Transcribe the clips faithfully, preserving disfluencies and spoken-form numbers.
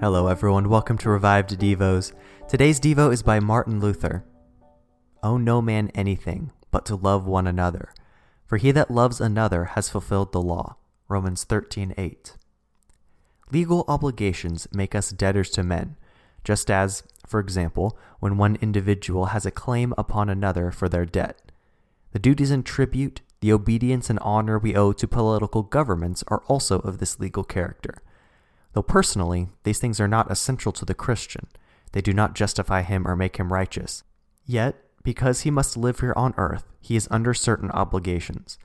Hello everyone, welcome to Revived Devos. Today's Devo is by Martin Luther. Owe no man anything, but to love one another. For he that loves another has fulfilled the law. Romans thirteen eight. Legal obligations make us debtors to men, just as, for example, when one individual has a claim upon another for their debt. The duties and tribute, the obedience and honor we owe to political governments are also of this legal character. Though personally, these things are not essential to the Christian. They do not justify him or make him righteous. Yet, because he must live here on earth, he is under certain obligations.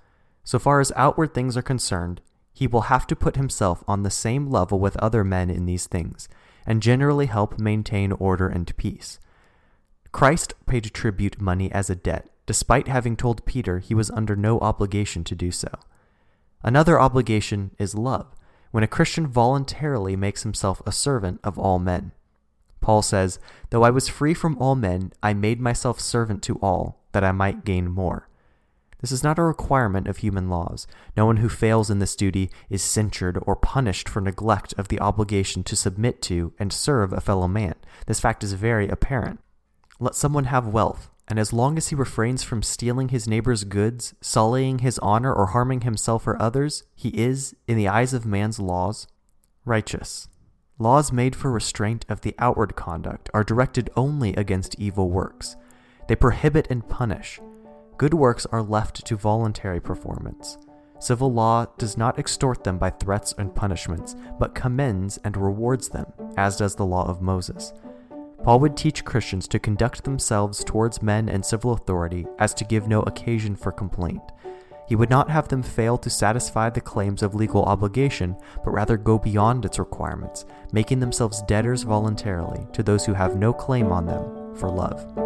So far as outward things are concerned, he will have to put himself on the same level with other men in these things, and generally help maintain order and peace. Christ paid tribute money as a debt, despite having told Peter he was under no obligation to do so. Another obligation is love, when a Christian voluntarily makes himself a servant of all men. Paul says, "Though I was free from all men, I made myself servant to all, that I might gain more." This is not a requirement of human laws. No one who fails in this duty is censured or punished for neglect of the obligation to submit to and serve a fellow man. This fact is very apparent. Let someone have wealth, and as long as he refrains from stealing his neighbor's goods, sullying his honor, or harming himself or others, he is, in the eyes of man's laws, righteous. Laws made for restraint of the outward conduct are directed only against evil works. They prohibit and punish. Good works are left to voluntary performance. Civil law does not extort them by threats and punishments, but commends and rewards them, as does the law of Moses. Paul would teach Christians to conduct themselves towards men and civil authority as to give no occasion for complaint. He would not have them fail to satisfy the claims of legal obligation, but rather go beyond its requirements, making themselves debtors voluntarily to those who have no claim on them for love.